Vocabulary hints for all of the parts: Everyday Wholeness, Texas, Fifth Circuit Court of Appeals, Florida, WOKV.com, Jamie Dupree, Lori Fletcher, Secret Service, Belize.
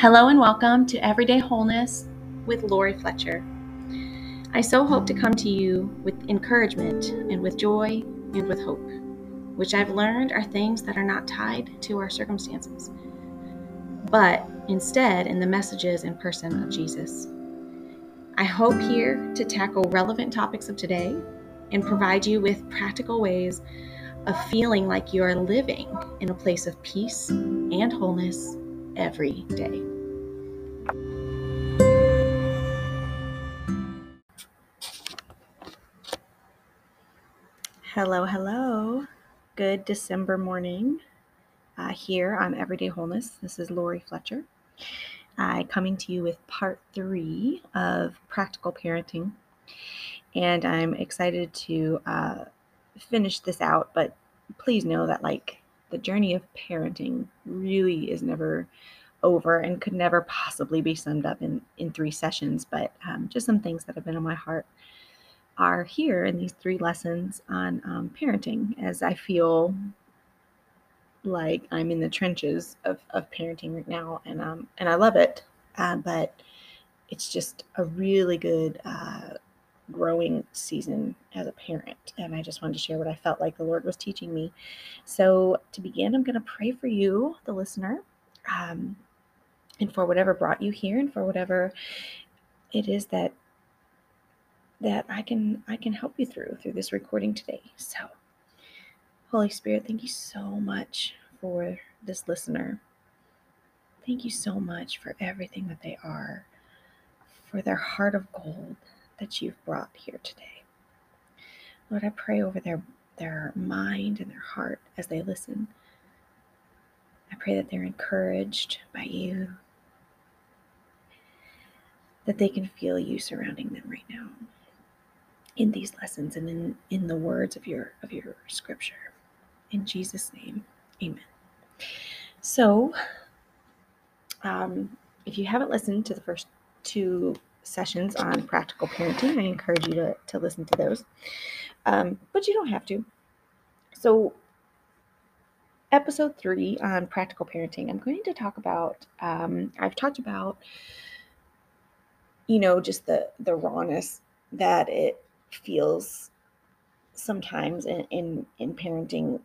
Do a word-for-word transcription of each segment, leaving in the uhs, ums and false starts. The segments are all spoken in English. Hello and welcome to Everyday Wholeness with Lori Fletcher. I so hope to come to you with encouragement and with joy and with hope, which I've learned are things that are not tied to our circumstances, but instead in the messages and person of Jesus. I hope here to tackle relevant topics of today and provide you with practical ways of feeling like you are living in a place of peace and wholeness every day. Hello, hello. Good December morning uh, here on Everyday Wholeness. This is Lori Fletcher. I'm coming to you with part three of practical parenting. And I'm excited to uh, finish this out, but please know that like the journey of parenting really is never over and could never possibly be summed up in, in three sessions. But um, just some things that have been on my heart are here in these three lessons on um, parenting, as I feel like I'm in the trenches of, of parenting right now. And um and I love it, uh, but it's just a really good uh, growing season as a parent, and I just wanted to share what I felt like the Lord was teaching me. So to begin, I'm going to pray for you, the listener, um, and for whatever brought you here, and for whatever it is that that I can I can help you through through this recording today. So, Holy Spirit, thank you so much for this listener. Thank you so much for everything that they are, for their heart of gold that you've brought here today. Lord, I pray over their, their mind and their heart as they listen. I pray that they're encouraged by you, that they can feel you surrounding them right now in these lessons and in, in the words of your, of your scripture. In Jesus' name, amen. So, um, if you haven't listened to the first two sessions on practical parenting, I encourage you to, to listen to those, um, but you don't have to. So episode three on practical parenting, I'm going to talk about, um, I've talked about, you know, just the, the rawness that it feels sometimes in, in, in parenting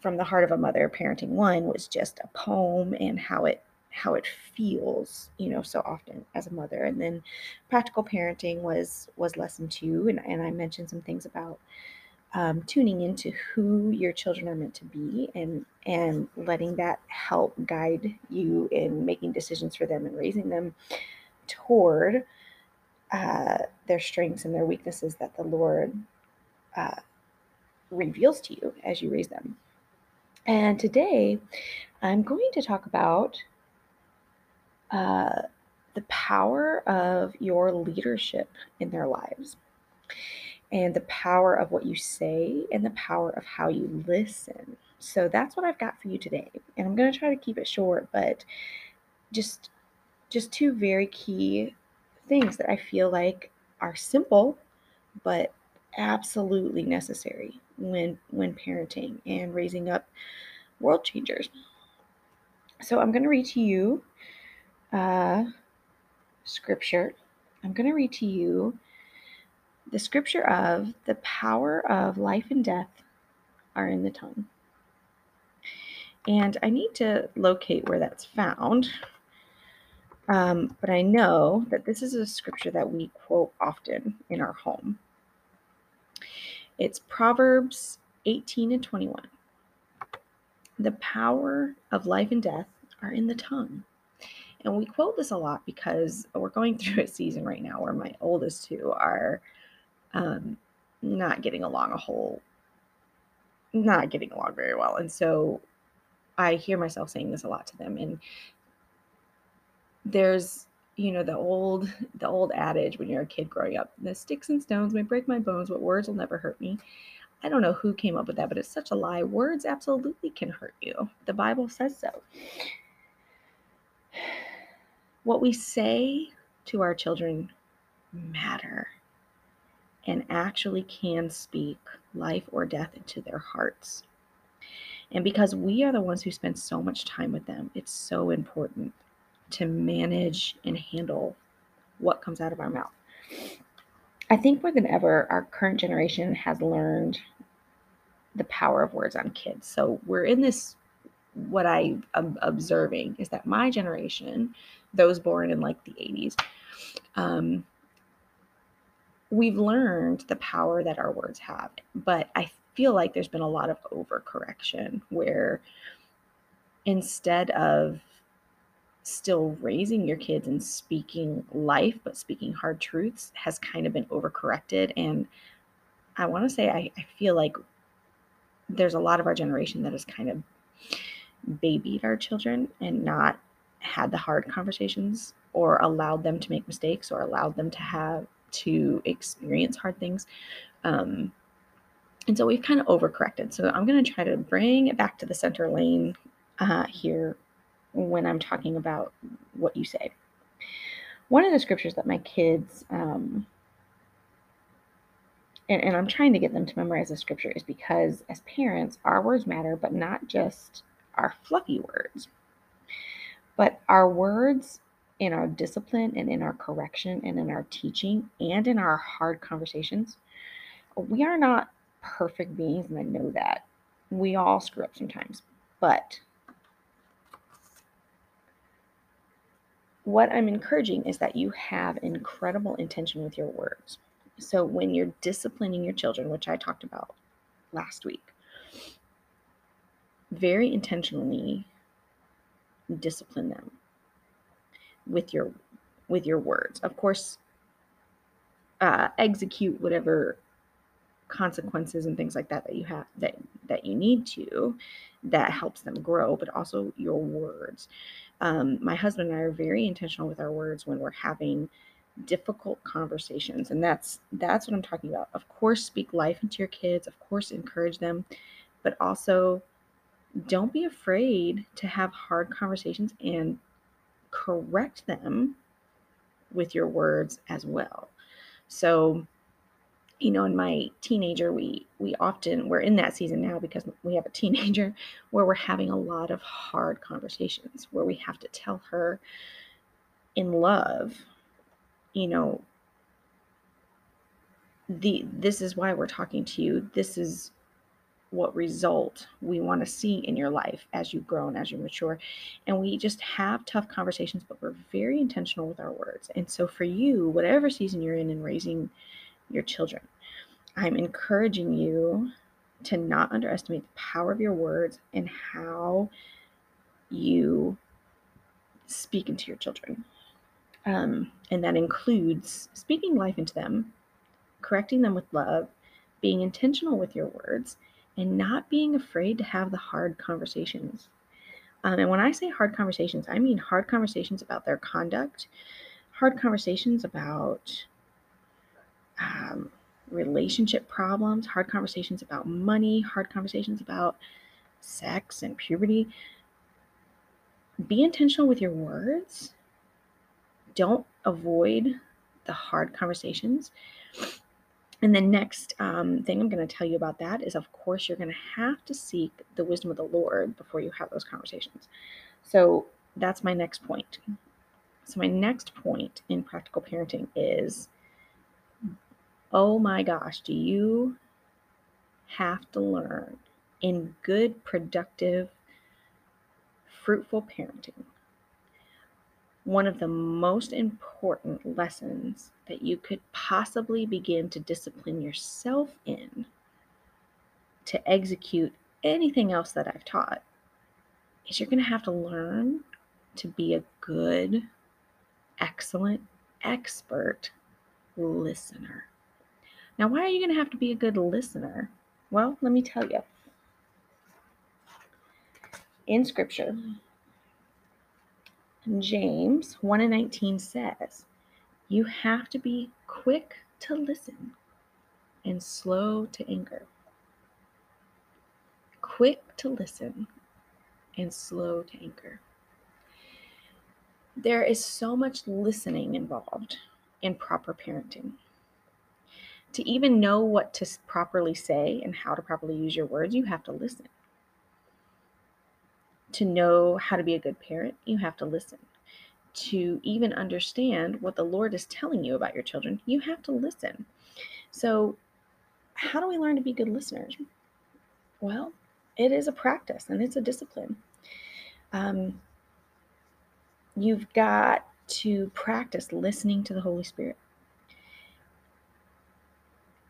from the heart of a mother. Parenting one was just a poem and how it how it feels, you know, so often as a mother. And then practical parenting was, was lesson two. And, and I mentioned some things about um, tuning into who your children are meant to be and, and letting that help guide you in making decisions for them and raising them toward uh, their strengths and their weaknesses that the Lord uh, reveals to you as you raise them. And today I'm going to talk about Uh, the power of your leadership in their lives, and the power of what you say, and the power of how you listen. So that's what I've got for you today. And I'm going to try to keep it short, but just, just two very key things that I feel like are simple, but absolutely necessary when, when parenting and raising up world changers. So I'm going to read to you Uh, scripture. I'm going to read to you the scripture of the power of life and death are in the tongue. And I need to locate where that's found. Um, but I know that this is a scripture that we quote often in our home. It's Proverbs eighteen and twenty-one. The power of life and death are in the tongue. And we quote this a lot because we're going through a season right now where my oldest two are um, not getting along a whole, not getting along very well. And so I hear myself saying this a lot to them. And there's, you know, the old, the old adage when you're a kid growing up, the sticks and stones may break my bones, but words will never hurt me. I don't know who came up with that, but it's such a lie. Words absolutely can hurt you. The Bible says so. What we say to our children matter and actually can speak life or death into their hearts. And because we are the ones who spend so much time with them, it's so important to manage and handle what comes out of our mouth. I think more than ever, our current generation has learned the power of words on kids. So we're in this, what I am observing is that my generation, those born in like the eighties, um, we've learned the power that our words have. But I feel like there's been a lot of overcorrection where instead of still raising your kids and speaking life, but speaking hard truths has kind of been overcorrected. And I want to say, I, I feel like there's a lot of our generation that has kind of babied our children and not had the hard conversations or allowed them to make mistakes or allowed them to have to experience hard things. Um, and so we've kind of overcorrected. So I'm going to try to bring it back to the center lane uh, here when I'm talking about what you say. One of the scriptures that my kids, um, and, and I'm trying to get them to memorize the scripture, is because as parents, our words matter, but not just our fluffy words, but our words in our discipline and in our correction and in our teaching and in our hard conversations. We are not perfect beings, and I know that. We all screw up sometimes, but what I'm encouraging is that you have incredible intention with your words. So when you're disciplining your children, which I talked about last week, very intentionally discipline them with your with your words. Of course, uh, execute whatever consequences and things like that that you have that that you need to, that helps them grow, but also your words. Um, my husband and I are very intentional with our words when we're having difficult conversations, and that's that's what I'm talking about. Of course, speak life into your kids. Of course, encourage them, but also don't be afraid to have hard conversations and correct them with your words as well. So, you know, in my teenager, we we often, we're in that season now because we have a teenager where we're having a lot of hard conversations where we have to tell her in love, you know, the this is why we're talking to you. This is what result we want to see in your life as you grow and as you mature. And we just have tough conversations, but we're very intentional with our words. And so for you, whatever season you're in in raising your children, I'm encouraging you to not underestimate the power of your words and how you speak into your children. Um, and that includes speaking life into them, correcting them with love, being intentional with your words, and not being afraid to have the hard conversations. Um, and when I say hard conversations, I mean hard conversations about their conduct, hard conversations about um, relationship problems, hard conversations about money, hard conversations about sex and puberty. Be intentional with your words. Don't avoid the hard conversations. And the next um, thing I'm going to tell you about that is, of course, you're going to have to seek the wisdom of the Lord before you have those conversations. So that's my next point. So my next point in practical parenting is, oh my gosh, do you have to learn in good, productive, fruitful parenting? One of the most important lessons that you could possibly begin to discipline yourself in to execute anything else that I've taught is you're going to have to learn to be a good, excellent, expert listener. Now, why are you going to have to be a good listener? Well, let me tell you. In Scripture, James one and nineteen says, you have to be quick to listen and slow to anger. Quick to listen and slow to anger. There is so much listening involved in proper parenting. To even know what to properly say and how to properly use your words, you have to listen. To know how to be a good parent, you have to listen. to even understand what the Lord is telling you about your children, you have to listen. So how do we learn to be good listeners? Well, it is a practice and it's a discipline. Um, you've got to practice listening to the Holy Spirit.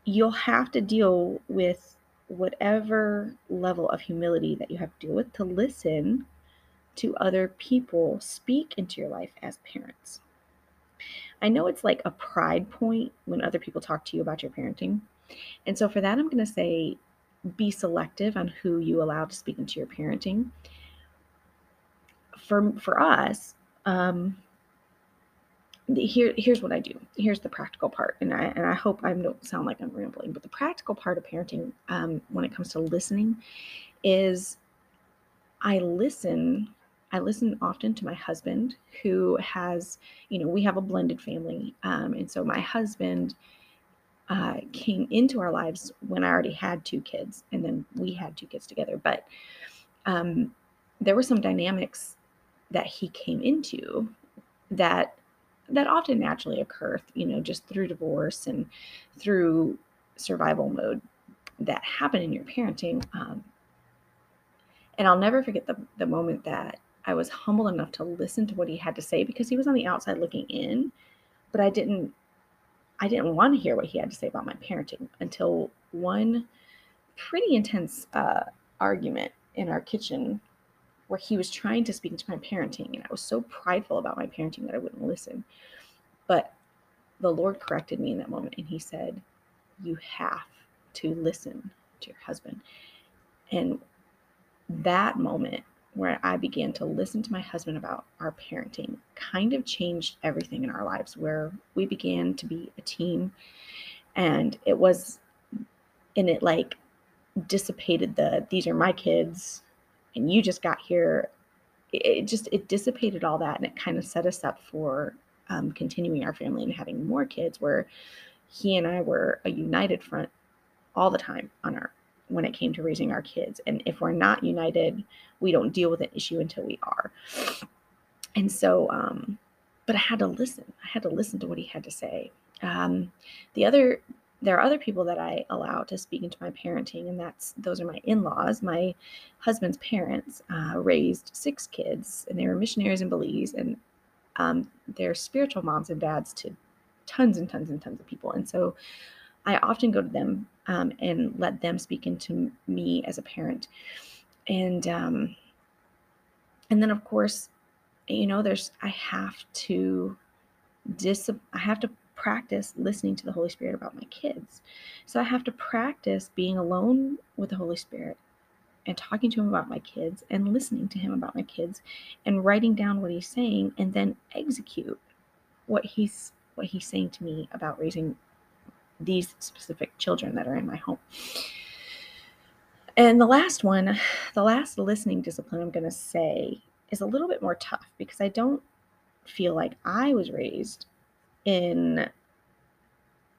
You'll have to deal with whatever level of humility that you have to deal with to listen to other people speak into your life as parents. I know it's like a pride point when other people talk to you about your parenting. And so for that, I'm going to say, be selective on who you allow to speak into your parenting. For, for us, um, here, here's what I do. Here's the practical part. And I, and I hope I don't sound like I'm rambling, but the practical part of parenting, um, when it comes to listening, is I listen I listen often to my husband, who has, you know, we have a blended family. Um, and so my husband uh, came into our lives when I already had two kids, and then we had two kids together. But um, there were some dynamics that he came into that that often naturally occur, you know, just through divorce and through survival mode that happen in your parenting. Um, and I'll never forget the, the moment that I was humble enough to listen to what he had to say, because he was on the outside looking in, but I didn't, I didn't want to hear what he had to say about my parenting until one pretty intense uh, argument in our kitchen where he was trying to speak into my parenting. And I was so prideful about my parenting that I wouldn't listen, but the Lord corrected me in that moment. And he said, you have to listen to your husband. And that moment, where I began to listen to my husband about our parenting, kind of changed everything in our lives, where we began to be a team, and it was, and it like dissipated the, these are my kids and you just got here. It, it just, it dissipated all that. And it kind of set us up for um, continuing our family and having more kids, where he and I were a united front all the time on our when it came to raising our kids. And if we're not united, we don't deal with an issue until we are. And so, um, but I had to listen. I had to listen to what he had to say. Um, the other, there are other people that I allow to speak into my parenting, and that's, those are my in-laws. My husband's parents uh, raised six kids, and they were missionaries in Belize, and um, they're spiritual moms and dads to tons and tons and tons of people. And so I often go to them um, and let them speak into me as a parent. And, um, and then of course, you know, there's, I have to dis, I have to practice listening to the Holy Spirit about my kids. So I have to practice being alone with the Holy Spirit and talking to him about my kids and listening to him about my kids and writing down what he's saying, and then execute what he's, what he's saying to me about raising these specific children that are in my home. And the last one, the last listening discipline I'm going to say is a little bit more tough, because I don't feel like I was raised in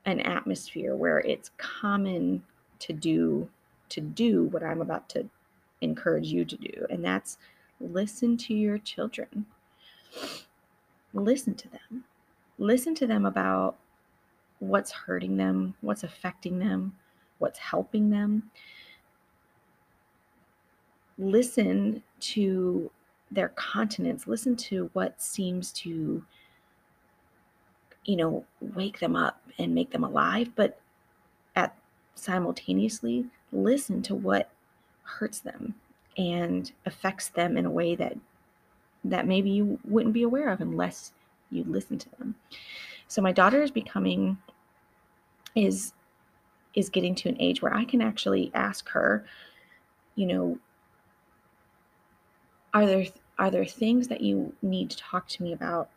an atmosphere where it's common to do, to do what I'm about to encourage you to do. And that's listen to your children. Listen to them. Listen to them about what's hurting them, what's affecting them, what's helping them. Listen to their continence. Listen to what seems to, you know, wake them up and make them alive, but at simultaneously listen to what hurts them and affects them in a way that, that maybe you wouldn't be aware of unless you listen to them. So my daughter is becoming, is, is getting to an age where I can actually ask her, you know, are there, are there things that you need to talk to me about,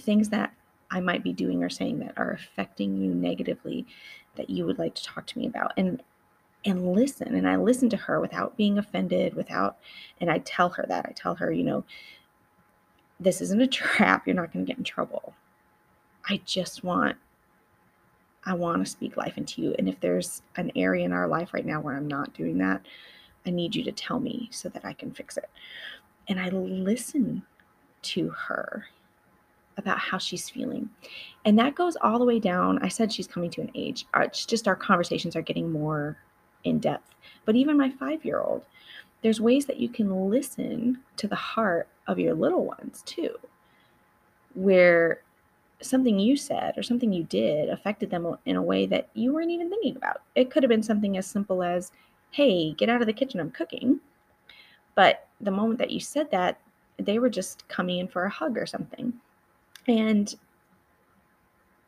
things that I might be doing or saying that are affecting you negatively that you would like to talk to me about? And, and listen. And I listen to her without being offended, without, and I tell her that, I tell her, you know, this isn't a trap. You're not going to get in trouble. I just want, I want to speak life into you. And if there's an area in our life right now where I'm not doing that, I need you to tell me so that I can fix it. And I listen to her about how she's feeling. And that goes all the way down. I said she's coming to an age. It's just our conversations are getting more in depth. But even my five-year-old, there's ways that you can listen to the heart of your little ones too, where something you said or something you did affected them in a way that you weren't even thinking about. It could have been something as simple as, hey, get out of the kitchen, I'm cooking. But the moment that you said that, they were just coming in for a hug or something. And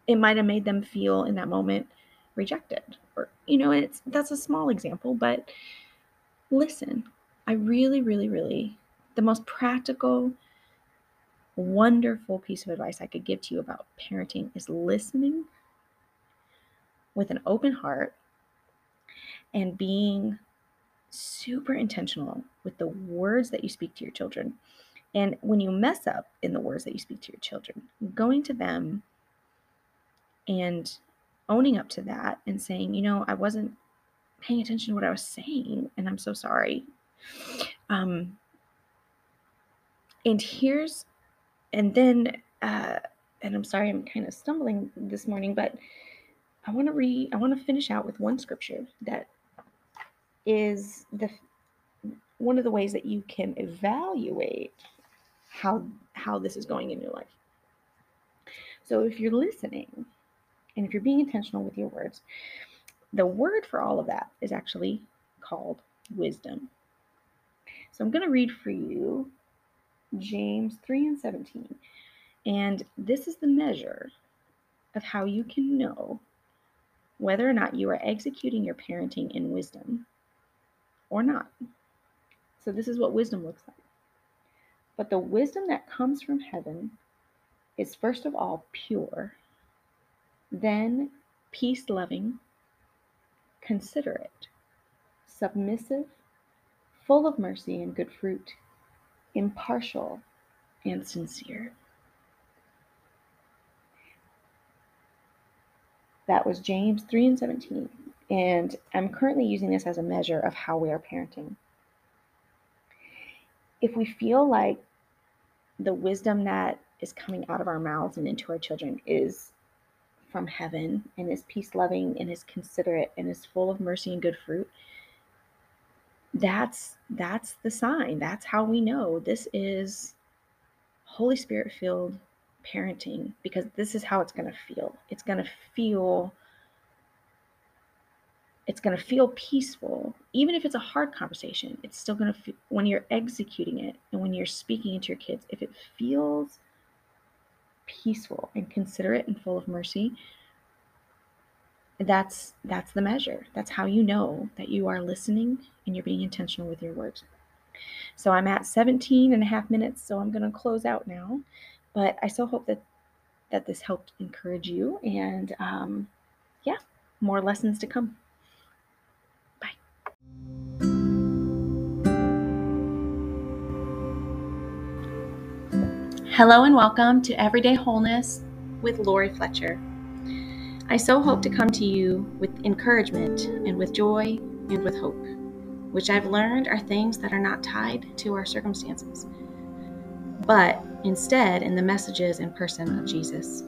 it might have made them feel in that moment rejected, or, you know, and it's, that's a small example, but listen, I really, really, really, the most practical, wonderful piece of advice I could give to you about parenting is listening with an open heart and being super intentional with the words that you speak to your children. And when you mess up in the words that you speak to your children, going to them and owning up to that and saying, you know, I wasn't paying attention to what I was saying, and I'm so sorry. Um, and here's, and then, uh, and I'm sorry, I'm kind of stumbling this morning, but I want to read, I want to finish out with one scripture that is the one of the ways that you can evaluate how how this is going in your life. So if you're listening and if you're being intentional with your words, the word for all of that is actually called wisdom. So I'm going to read for you James three and seventeen. And this is the measure of how you can know whether or not you are executing your parenting in wisdom or not. So this is what wisdom looks like. But the wisdom that comes from heaven is first of all pure, then peace-loving, considerate, submissive, full of mercy and good fruit, impartial and sincere. That was James three and seventeen. And I'm currently using this as a measure of how we are parenting. If we feel like the wisdom that is coming out of our mouths and into our children is from heaven and is peace-loving and is considerate and is full of mercy and good fruit, that's that's the sign. That's how we know this is Holy Spirit-filled parenting, because this is how it's going to feel. It's going to feel it's going to feel peaceful. Even if it's a hard conversation, it's still going to feel, when you're executing it and when you're speaking it to your kids, if it feels peaceful and considerate and full of mercy, that's that's the measure. That's how you know that you are listening and you're being intentional with your words. So I'm at seventeen and a half minutes, so I'm going to close out now. But I so hope that that this helped encourage you, and um, yeah, more lessons to come. Bye. Hello and welcome to Everyday Wholeness with Lori Fletcher. I so hope to come to you with encouragement and with joy and with hope, which I've learned are things that are not tied to our circumstances, but instead in the messages and person of Jesus.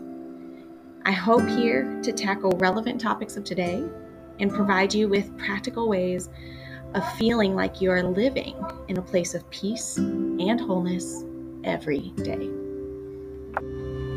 I hope here to tackle relevant topics of today and provide you with practical ways of feeling like you are living in a place of peace and wholeness every day.